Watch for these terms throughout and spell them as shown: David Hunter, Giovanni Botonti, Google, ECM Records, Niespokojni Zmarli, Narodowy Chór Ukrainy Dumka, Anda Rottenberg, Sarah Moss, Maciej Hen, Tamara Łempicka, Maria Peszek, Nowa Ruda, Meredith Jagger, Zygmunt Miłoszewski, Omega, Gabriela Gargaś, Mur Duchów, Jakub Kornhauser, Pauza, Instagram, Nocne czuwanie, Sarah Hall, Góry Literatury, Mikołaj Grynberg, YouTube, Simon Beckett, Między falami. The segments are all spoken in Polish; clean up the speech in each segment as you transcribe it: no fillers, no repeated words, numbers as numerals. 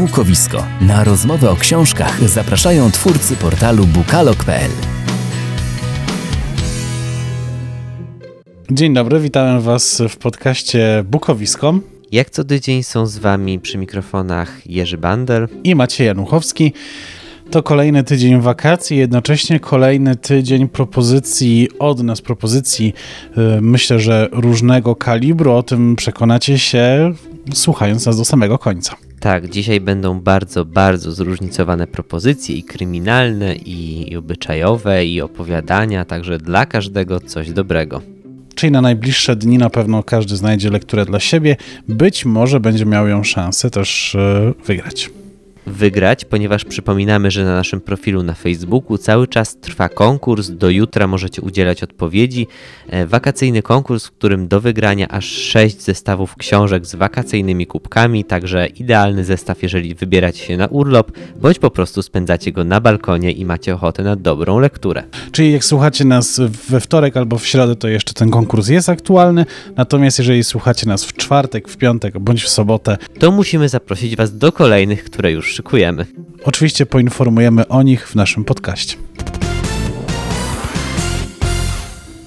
Bukowisko. Na rozmowę o książkach zapraszają twórcy portalu Bukalok.pl. Dzień dobry, witamy Was w podcaście Bukowisko. Jak co tydzień są z Wami przy mikrofonach Jerzy Bandel i Maciej Januchowski. To kolejny tydzień wakacji, jednocześnie kolejny tydzień propozycji od nas, propozycji myślę, że różnego kalibru. O tym przekonacie się słuchając nas do samego końca. Tak, dzisiaj będą bardzo, bardzo zróżnicowane propozycje i kryminalne, i obyczajowe, i opowiadania, także dla każdego coś dobrego. Czyli na najbliższe dni na pewno każdy znajdzie lekturę dla siebie, być może będzie miał ją szansę też wygrać, ponieważ przypominamy, że na naszym profilu na Facebooku cały czas trwa konkurs. Do jutra możecie udzielać odpowiedzi. Wakacyjny konkurs, w którym do wygrania aż 6 zestawów książek z wakacyjnymi kubkami, także idealny zestaw, jeżeli wybieracie się na urlop, bądź po prostu spędzacie go na balkonie i macie ochotę na dobrą lekturę. Czyli jak słuchacie nas we wtorek albo w środę, to jeszcze ten konkurs jest aktualny, natomiast jeżeli słuchacie nas w czwartek, w piątek bądź w sobotę, to musimy zaprosić Was do kolejnych, które już szykujemy. Oczywiście poinformujemy o nich w naszym podcaście.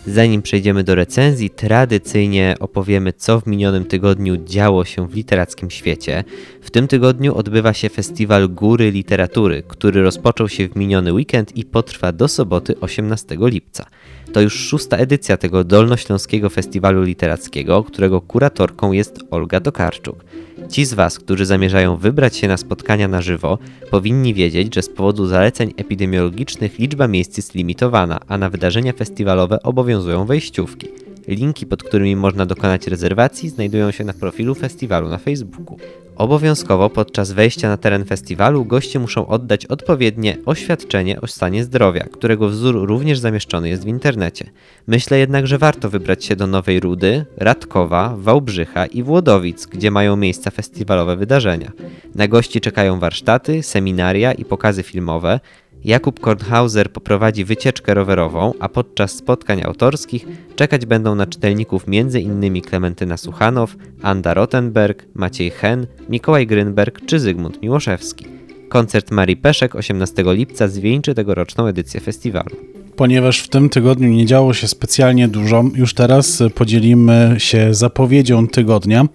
Zanim przejdziemy do recenzji, tradycyjnie opowiemy, co w minionym tygodniu działo się w literackim świecie. W tym tygodniu odbywa się festiwal Góry Literatury, który rozpoczął się w miniony weekend i potrwa do soboty 18 lipca. To już 6. edycja tego dolnośląskiego festiwalu literackiego, którego kuratorką jest Olga Tokarczuk. Ci z Was, którzy zamierzają wybrać się na spotkania na żywo, powinni wiedzieć, że z powodu zaleceń epidemiologicznych liczba miejsc jest limitowana, a na wydarzenia festiwalowe obowiązują wejściówki. Linki, pod którymi można dokonać rezerwacji, znajdują się na profilu festiwalu na Facebooku. Obowiązkowo podczas wejścia na teren festiwalu goście muszą oddać odpowiednie oświadczenie o stanie zdrowia, którego wzór również zamieszczony jest w internecie. Myślę jednak, że warto wybrać się do Nowej Rudy, Radkowa, Wałbrzycha i Włodowic, gdzie mają miejsca festiwalowe wydarzenia. Na gości czekają warsztaty, seminaria i pokazy filmowe. Jakub Kornhauser poprowadzi wycieczkę rowerową, a podczas spotkań autorskich czekać będą na czytelników m.in. Klementyna Suchanow, Anda Rottenberg, Maciej Hen, Mikołaj Grynberg czy Zygmunt Miłoszewski. Koncert Marii Peszek 18 lipca zwieńczy tegoroczną edycję festiwalu. Ponieważ w tym tygodniu nie działo się specjalnie dużo, już teraz podzielimy się zapowiedzią tygodnia.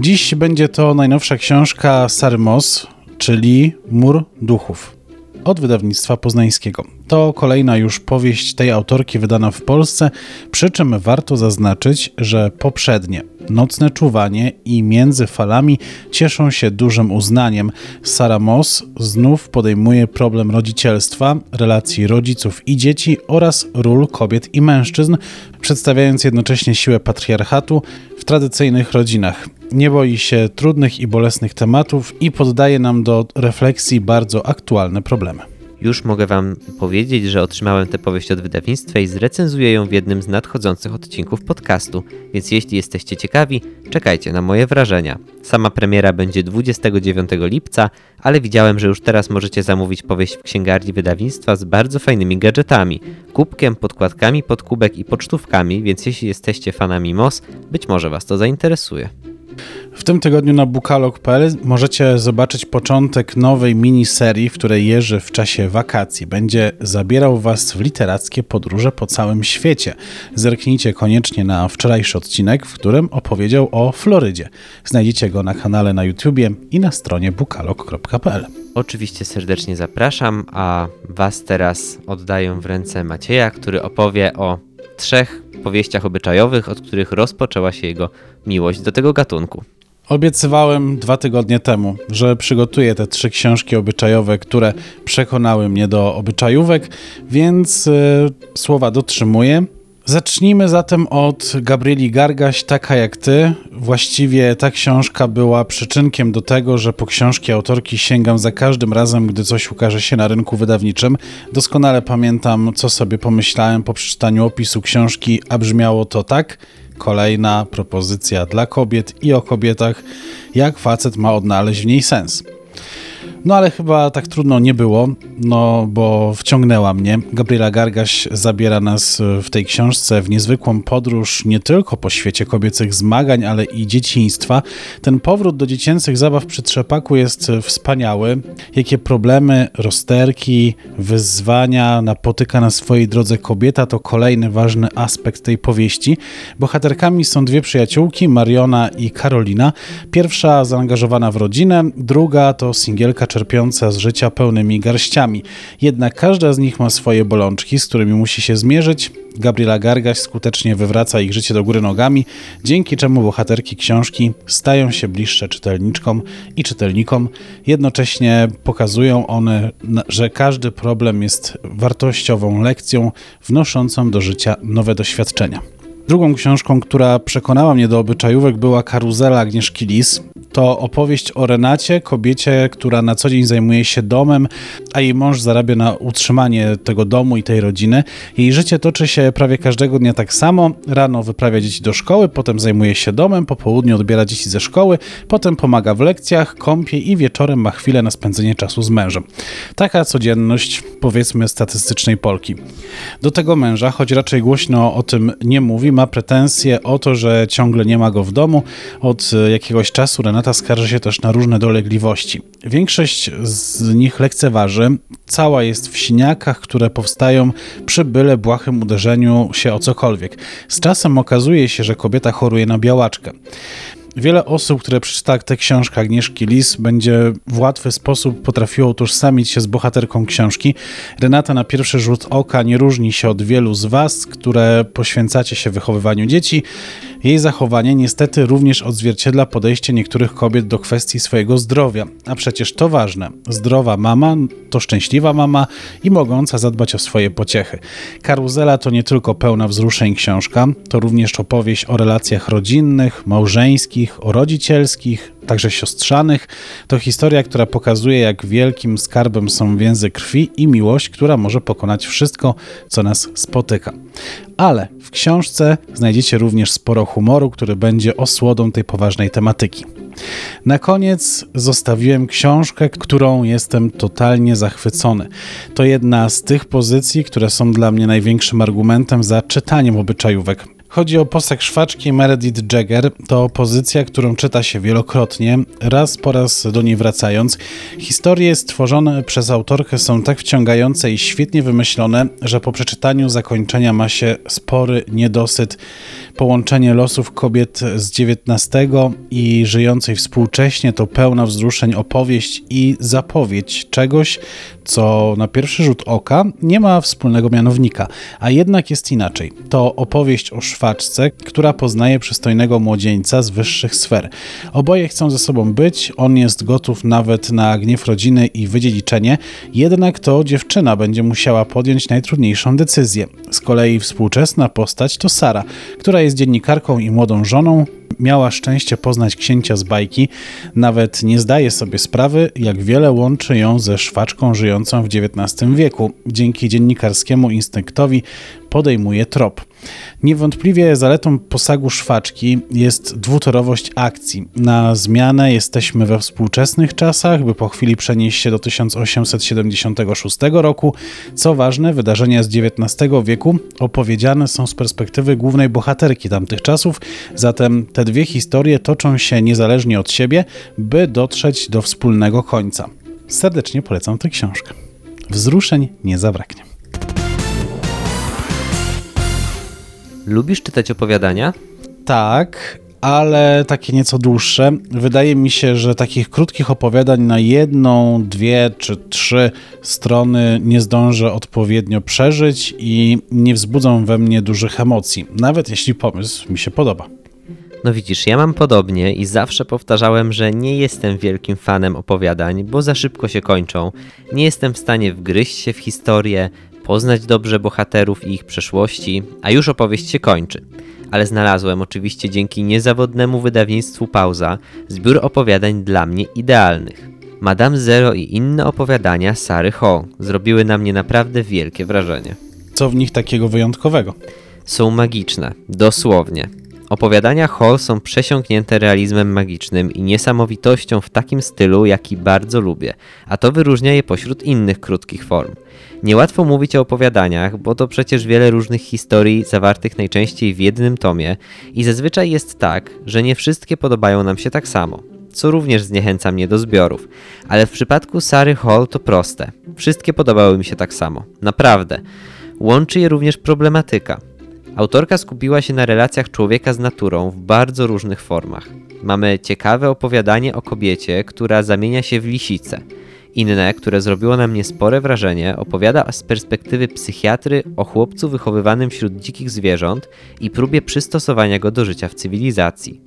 Dziś będzie to najnowsza książka Sarah Moss, czyli Mur Duchów, od wydawnictwa poznańskiego. To kolejna już powieść tej autorki wydana w Polsce, przy czym warto zaznaczyć, że poprzednie Nocne czuwanie i Między falami cieszą się dużym uznaniem. Sarah Moss znów podejmuje problem rodzicielstwa, relacji rodziców i dzieci oraz ról kobiet i mężczyzn, przedstawiając jednocześnie siłę patriarchatu w tradycyjnych rodzinach. Nie boi się trudnych i bolesnych tematów i poddaje nam do refleksji bardzo aktualne problemy. Już mogę Wam powiedzieć, że otrzymałem tę powieść od wydawnictwa i zrecenzuję ją w jednym z nadchodzących odcinków podcastu, więc jeśli jesteście ciekawi, czekajcie na moje wrażenia. Sama premiera będzie 29 lipca, ale widziałem, że już teraz możecie zamówić powieść w księgarni wydawnictwa z bardzo fajnymi gadżetami, kubkiem, podkładkami pod kubek i pocztówkami, więc jeśli jesteście fanami Moss, być może Was to zainteresuje. W tym tygodniu na bukalok.pl możecie zobaczyć początek nowej miniserii, w której Jerzy w czasie wakacji będzie zabierał Was w literackie podróże po całym świecie. Zerknijcie koniecznie na wczorajszy odcinek, w którym opowiedział o Florydzie. Znajdziecie go na kanale na YouTubie i na stronie bukalok.pl. Oczywiście serdecznie zapraszam, a Was teraz oddaję w ręce Macieja, który opowie o 3 powieściach obyczajowych, od których rozpoczęła się jego miłość do tego gatunku. Obiecywałem 2 tygodnie temu, że przygotuję te 3 książki obyczajowe, które przekonały mnie do obyczajówek, więc słowa dotrzymuję. Zacznijmy zatem od Gabrieli Gargaś, Taka jak ty. Właściwie ta książka była przyczynkiem do tego, że po książki autorki sięgam za każdym razem, gdy coś ukaże się na rynku wydawniczym. Doskonale pamiętam, co sobie pomyślałem po przeczytaniu opisu książki, a brzmiało to tak. Kolejna propozycja dla kobiet i o kobietach, jak facet ma odnaleźć w niej sens. No ale chyba tak trudno nie było, no bo wciągnęła mnie. Gabriela Gargaś zabiera nas w tej książce w niezwykłą podróż nie tylko po świecie kobiecych zmagań, ale i dzieciństwa. Ten powrót do dziecięcych zabaw przy trzepaku jest wspaniały. Jakie problemy, rozterki, wyzwania napotyka na swojej drodze kobieta to kolejny ważny aspekt tej powieści. Bohaterkami są dwie przyjaciółki, Mariona i Karolina. Pierwsza zaangażowana w rodzinę, druga to singielka czerpiąca z życia pełnymi garściami. Jednak każda z nich ma swoje bolączki, z którymi musi się zmierzyć. Gabriela Gargaś skutecznie wywraca ich życie do góry nogami, dzięki czemu bohaterki książki stają się bliższe czytelniczkom i czytelnikom. Jednocześnie pokazują one, że każdy problem jest wartościową lekcją wnoszącą do życia nowe doświadczenia. Drugą książką, która przekonała mnie do obyczajówek, była Karuzela Agnieszki Lis. To opowieść o Renacie, kobiecie, która na co dzień zajmuje się domem, a jej mąż zarabia na utrzymanie tego domu i tej rodziny. Jej życie toczy się prawie każdego dnia tak samo. Rano wyprawia dzieci do szkoły, potem zajmuje się domem, po południu odbiera dzieci ze szkoły, potem pomaga w lekcjach, kąpie i wieczorem ma chwilę na spędzenie czasu z mężem. Taka codzienność, powiedzmy, statystycznej Polki. Do tego męża, choć raczej głośno o tym nie mówi, ma pretensje o to, że ciągle nie ma go w domu. Od jakiegoś czasu Renata skarży się też na różne dolegliwości. Większość z nich lekceważy, cała jest w siniakach, które powstają przy byle błahym uderzeniu się o cokolwiek. Z czasem okazuje się, że kobieta choruje na białaczkę. Wiele osób, które przeczyta tę książkę Agnieszki Lis, będzie w łatwy sposób potrafiło utożsamić się z bohaterką książki. Renata na pierwszy rzut oka nie różni się od wielu z was, które poświęcacie się wychowywaniu dzieci. Jej zachowanie niestety również odzwierciedla podejście niektórych kobiet do kwestii swojego zdrowia. A przecież to ważne. Zdrowa mama to szczęśliwa mama i mogąca zadbać o swoje pociechy. Karuzela to nie tylko pełna wzruszeń książka, to również opowieść o relacjach rodzinnych, małżeńskich, o rodzicielskich, także siostrzanych. To historia, która pokazuje, jak wielkim skarbem są więzy krwi i miłość, która może pokonać wszystko, co nas spotyka. Ale w książce znajdziecie również sporo humoru, który będzie osłodą tej poważnej tematyki. Na koniec zostawiłem książkę, którą jestem totalnie zachwycony. To jedna z tych pozycji, które są dla mnie największym argumentem za czytaniem obyczajówek. Chodzi o Posag szwaczki Meredith Jagger. To pozycja, którą czyta się wielokrotnie, raz po raz do niej wracając. Historie stworzone przez autorkę są tak wciągające i świetnie wymyślone, że po przeczytaniu zakończenia ma się spory niedosyt. Połączenie losów kobiet z XIX i żyjącej współcześnie to pełna wzruszeń opowieść i zapowiedź czegoś, co na pierwszy rzut oka nie ma wspólnego mianownika, a jednak jest inaczej. To opowieść o szwaczce, która poznaje przystojnego młodzieńca z wyższych sfer. Oboje chcą ze sobą być, on jest gotów nawet na gniew rodziny i wydziedziczenie, jednak to dziewczyna będzie musiała podjąć najtrudniejszą decyzję. Z kolei współczesna postać to Sarah, która jest dziennikarką i młodą żoną, miała szczęście poznać księcia z bajki, nawet nie zdaje sobie sprawy, jak wiele łączy ją ze szwaczką żyjącą w XIX wieku. Dzięki dziennikarskiemu instynktowi podejmuje trop. Niewątpliwie zaletą Posagu szwaczki jest dwutorowość akcji. Na zmianę jesteśmy we współczesnych czasach, by po chwili przenieść się do 1876 roku. Co ważne, wydarzenia z XIX wieku opowiedziane są z perspektywy głównej bohaterki tamtych czasów, zatem te dwie historie toczą się niezależnie od siebie, by dotrzeć do wspólnego końca. Serdecznie polecam tę książkę. Wzruszeń nie zabraknie. Lubisz czytać opowiadania? Tak, ale takie nieco dłuższe. Wydaje mi się, że takich krótkich opowiadań na jedną, dwie czy trzy strony nie zdążę odpowiednio przeżyć i nie wzbudzą we mnie dużych emocji, nawet jeśli pomysł mi się podoba. No widzisz, ja mam podobnie i zawsze powtarzałem, że nie jestem wielkim fanem opowiadań, bo za szybko się kończą. Nie jestem w stanie wgryźć się w historię, poznać dobrze bohaterów i ich przeszłości, a już opowieść się kończy. Ale znalazłem oczywiście dzięki niezawodnemu wydawnictwu Pauza zbiór opowiadań dla mnie idealnych. Madame Zero i inne opowiadania Sarah Hall zrobiły na mnie naprawdę wielkie wrażenie. Co w nich takiego wyjątkowego? Są magiczne, dosłownie. Opowiadania Hall są przesiąknięte realizmem magicznym i niesamowitością w takim stylu, jaki bardzo lubię, a to wyróżnia je pośród innych krótkich form. Niełatwo mówić o opowiadaniach, bo to przecież wiele różnych historii zawartych najczęściej w jednym tomie i zazwyczaj jest tak, że nie wszystkie podobają nam się tak samo, co również zniechęca mnie do zbiorów, ale w przypadku Sary Hall to proste. Wszystkie podobały mi się tak samo, naprawdę. Łączy je również problematyka. Autorka skupiła się na relacjach człowieka z naturą w bardzo różnych formach. Mamy ciekawe opowiadanie o kobiecie, która zamienia się w lisicę. Inne, które zrobiło na mnie spore wrażenie, opowiada z perspektywy psychiatry o chłopcu wychowywanym wśród dzikich zwierząt i próbie przystosowania go do życia w cywilizacji.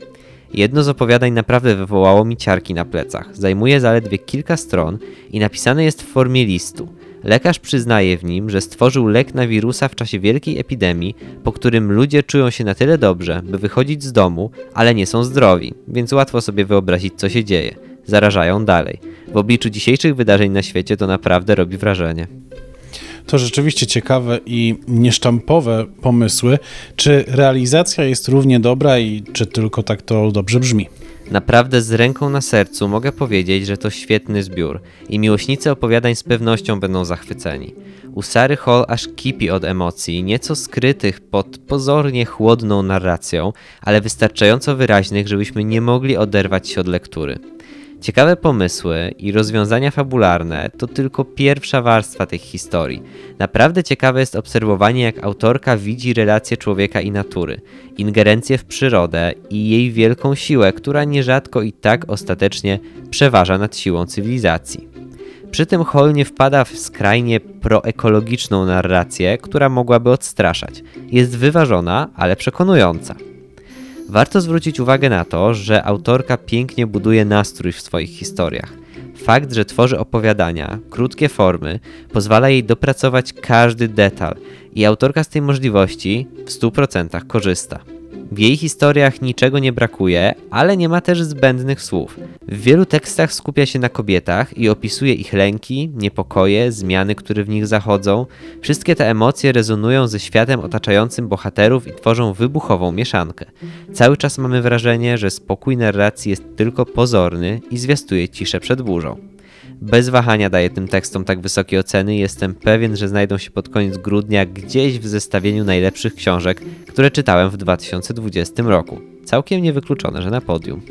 Jedno z opowiadań naprawdę wywołało mi ciarki na plecach. Zajmuje zaledwie kilka stron i napisane jest w formie listu. Lekarz przyznaje w nim, że stworzył lek na wirusa w czasie wielkiej epidemii, po którym ludzie czują się na tyle dobrze, by wychodzić z domu, ale nie są zdrowi, więc łatwo sobie wyobrazić, co się dzieje. Zarażają dalej. W obliczu dzisiejszych wydarzeń na świecie to naprawdę robi wrażenie. To rzeczywiście ciekawe i niesztampowe pomysły. Czy realizacja jest równie dobra i czy tylko tak to dobrze brzmi? Naprawdę z ręką na sercu mogę powiedzieć, że to świetny zbiór i miłośnicy opowiadań z pewnością będą zachwyceni. U Sary Hall aż kipi od emocji, nieco skrytych pod pozornie chłodną narracją, ale wystarczająco wyraźnych, żebyśmy nie mogli oderwać się od lektury. Ciekawe pomysły i rozwiązania fabularne to tylko pierwsza warstwa tych historii. Naprawdę ciekawe jest obserwowanie, jak autorka widzi relacje człowieka i natury, ingerencję w przyrodę i jej wielką siłę, która nierzadko i tak ostatecznie przeważa nad siłą cywilizacji. Przy tym Hall nie wpada w skrajnie proekologiczną narrację, która mogłaby odstraszać. Jest wyważona, ale przekonująca. Warto zwrócić uwagę na to, że autorka pięknie buduje nastrój w swoich historiach. Fakt, że tworzy opowiadania, krótkie formy, pozwala jej dopracować każdy detal i autorka z tej możliwości w 100% korzysta. W jej historiach niczego nie brakuje, ale nie ma też zbędnych słów. W wielu tekstach skupia się na kobietach i opisuje ich lęki, niepokoje, zmiany, które w nich zachodzą. Wszystkie te emocje rezonują ze światem otaczającym bohaterów i tworzą wybuchową mieszankę. Cały czas mamy wrażenie, że spokój narracji jest tylko pozorny i zwiastuje ciszę przed burzą. Bez wahania daję tym tekstom tak wysokie oceny i jestem pewien, że znajdą się pod koniec grudnia gdzieś w zestawieniu najlepszych książek, które czytałem w 2020 roku. Całkiem niewykluczone, że na podium.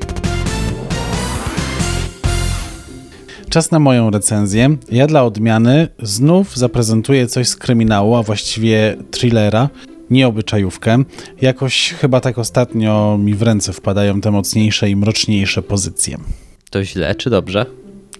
Czas na moją recenzję. Ja dla odmiany znów zaprezentuję coś z kryminału, a właściwie thrillera. Nieobyczajówkę. Jakoś chyba tak ostatnio mi w ręce wpadają te mocniejsze i mroczniejsze pozycje. To źle czy dobrze?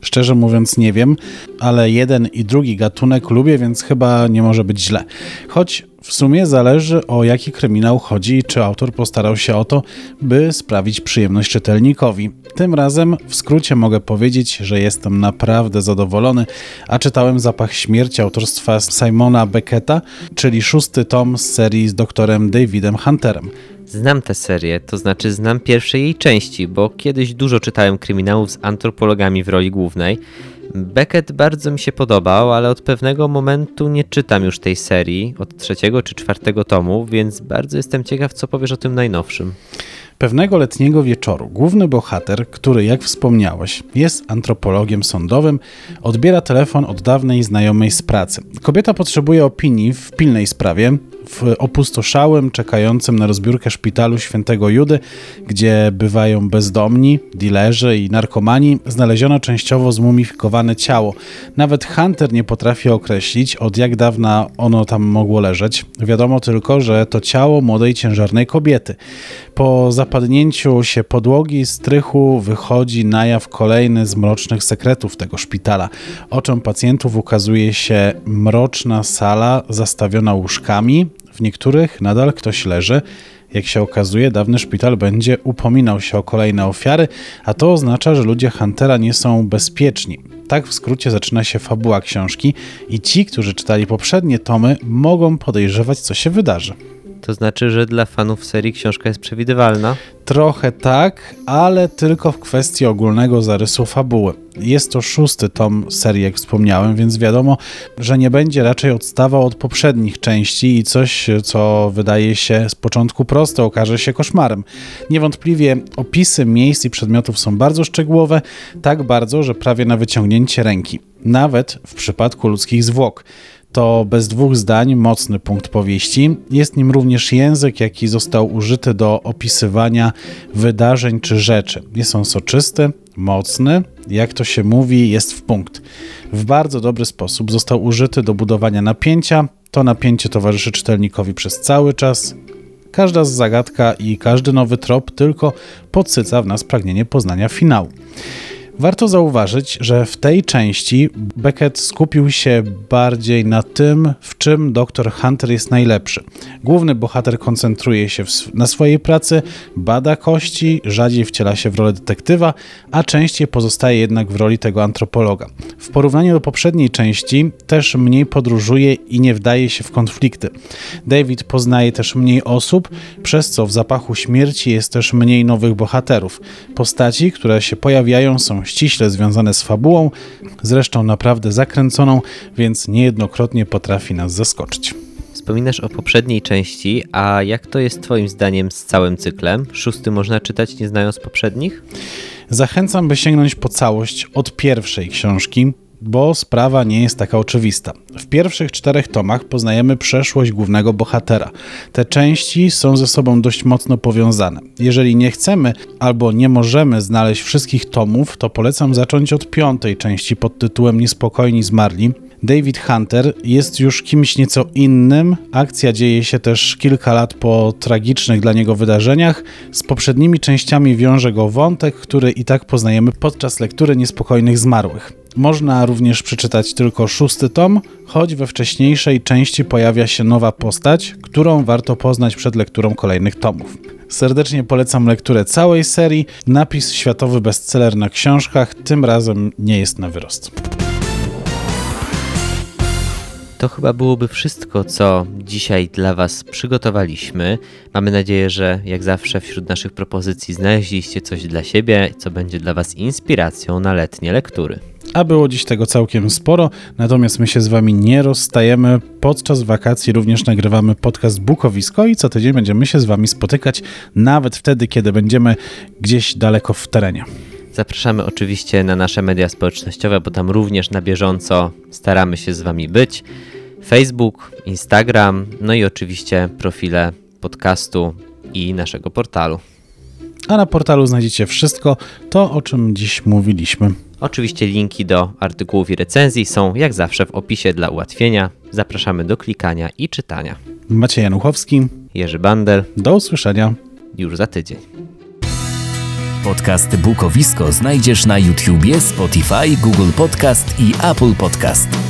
Szczerze mówiąc nie wiem, ale jeden i drugi gatunek lubię, więc chyba nie może być źle. Choć w sumie zależy, o jaki kryminał chodzi i czy autor postarał się o to, by sprawić przyjemność czytelnikowi. Tym razem w skrócie mogę powiedzieć, że jestem naprawdę zadowolony, a czytałem Zapach śmierci autorstwa Simona Becketa, czyli 6. tom z serii z doktorem Davidem Hunterem. Znam tę serię, to znaczy znam pierwsze jej części, bo kiedyś dużo czytałem kryminałów z antropologami w roli głównej. Beckett bardzo mi się podobał, ale od pewnego momentu nie czytam już tej serii, od 3. czy 4. tomu, więc bardzo jestem ciekaw, co powiesz o tym najnowszym. Pewnego letniego wieczoru główny bohater, który jak wspomniałeś jest antropologiem sądowym, odbiera telefon od dawnej znajomej z pracy. Kobieta potrzebuje opinii w pilnej sprawie w opustoszałym, czekającym na rozbiórkę szpitalu Świętego Judy, gdzie bywają bezdomni, dilerzy i narkomani, znaleziono częściowo zmumifikowane ciało. Nawet Hunter nie potrafi określić, od jak dawna ono tam mogło leżeć. Wiadomo tylko, że to ciało młodej ciężarnej kobiety. Po zapadnięciu się podłogi, strychu wychodzi na jaw kolejny z mrocznych sekretów tego szpitala. Oczom pacjentów ukazuje się mroczna sala zastawiona łóżkami. W niektórych nadal ktoś leży. Jak się okazuje, dawny szpital będzie upominał się o kolejne ofiary, a to oznacza, że ludzie Huntera nie są bezpieczni. Tak w skrócie zaczyna się fabuła książki i ci, którzy czytali poprzednie tomy, mogą podejrzewać, co się wydarzy. To znaczy, że dla fanów serii książka jest przewidywalna? Trochę tak, ale tylko w kwestii ogólnego zarysu fabuły. Jest to 6. tom serii, jak wspomniałem, więc wiadomo, że nie będzie raczej odstawał od poprzednich części i coś, co wydaje się z początku proste, okaże się koszmarem. Niewątpliwie opisy miejsc i przedmiotów są bardzo szczegółowe, tak bardzo, że prawie na wyciągnięcie ręki. Nawet w przypadku ludzkich zwłok. To bez dwóch zdań mocny punkt powieści. Jest nim również język, jaki został użyty do opisywania wydarzeń czy rzeczy. Jest on soczysty, mocny, jak to się mówi, jest w punkt. W bardzo dobry sposób został użyty do budowania napięcia. To napięcie towarzyszy czytelnikowi przez cały czas. Każda zagadka i każdy nowy trop tylko podsyca w nas pragnienie poznania finału. Warto zauważyć, że w tej części Beckett skupił się bardziej na tym, w czym dr Hunter jest najlepszy. Główny bohater koncentruje się na swojej pracy, bada kości, rzadziej wciela się w rolę detektywa, a częściej pozostaje jednak w roli tego antropologa. W porównaniu do poprzedniej części też mniej podróżuje i nie wdaje się w konflikty. David poznaje też mniej osób, przez co w zapachu śmierci jest też mniej nowych bohaterów. Postaci, które się pojawiają, są ściśle związane z fabułą, zresztą naprawdę zakręconą, więc niejednokrotnie potrafi nas zaskoczyć. Wspominasz o poprzedniej części, a jak to jest twoim zdaniem z całym cyklem? 6. można czytać nie znając poprzednich? Zachęcam, by sięgnąć po całość od pierwszej książki, bo sprawa nie jest taka oczywista. W pierwszych 4 tomach poznajemy przeszłość głównego bohatera. Te części są ze sobą dość mocno powiązane. Jeżeli nie chcemy albo nie możemy znaleźć wszystkich tomów, to polecam zacząć od 5. części pod tytułem Niespokojni Zmarli. David Hunter jest już kimś nieco innym. Akcja dzieje się też kilka lat po tragicznych dla niego wydarzeniach. Z poprzednimi częściami wiąże go wątek, który i tak poznajemy podczas lektury Niespokojnych Zmarłych. Można również przeczytać tylko 6. tom, choć we wcześniejszej części pojawia się nowa postać, którą warto poznać przed lekturą kolejnych tomów. Serdecznie polecam lekturę całej serii. Napis światowy bestseller na książkach tym razem nie jest na wyrost. To chyba byłoby wszystko, co dzisiaj dla was przygotowaliśmy. Mamy nadzieję, że jak zawsze wśród naszych propozycji znaleźliście coś dla siebie, co będzie dla was inspiracją na letnie lektury. A było dziś tego całkiem sporo, natomiast my się z wami nie rozstajemy. Podczas wakacji również nagrywamy podcast Bukowisko i co tydzień będziemy się z wami spotykać, nawet wtedy, kiedy będziemy gdzieś daleko w terenie. Zapraszamy oczywiście na nasze media społecznościowe, bo tam również na bieżąco staramy się z wami być. Facebook, Instagram, no i oczywiście profile podcastu i naszego portalu. A na portalu znajdziecie wszystko to, o czym dziś mówiliśmy. Oczywiście linki do artykułów i recenzji są jak zawsze w opisie dla ułatwienia. Zapraszamy do klikania i czytania. Maciej Januchowski, Jerzy Bandel. Do usłyszenia już za tydzień. Podcast Bukowisko znajdziesz na YouTubie, Spotify, Google Podcast i Apple Podcast.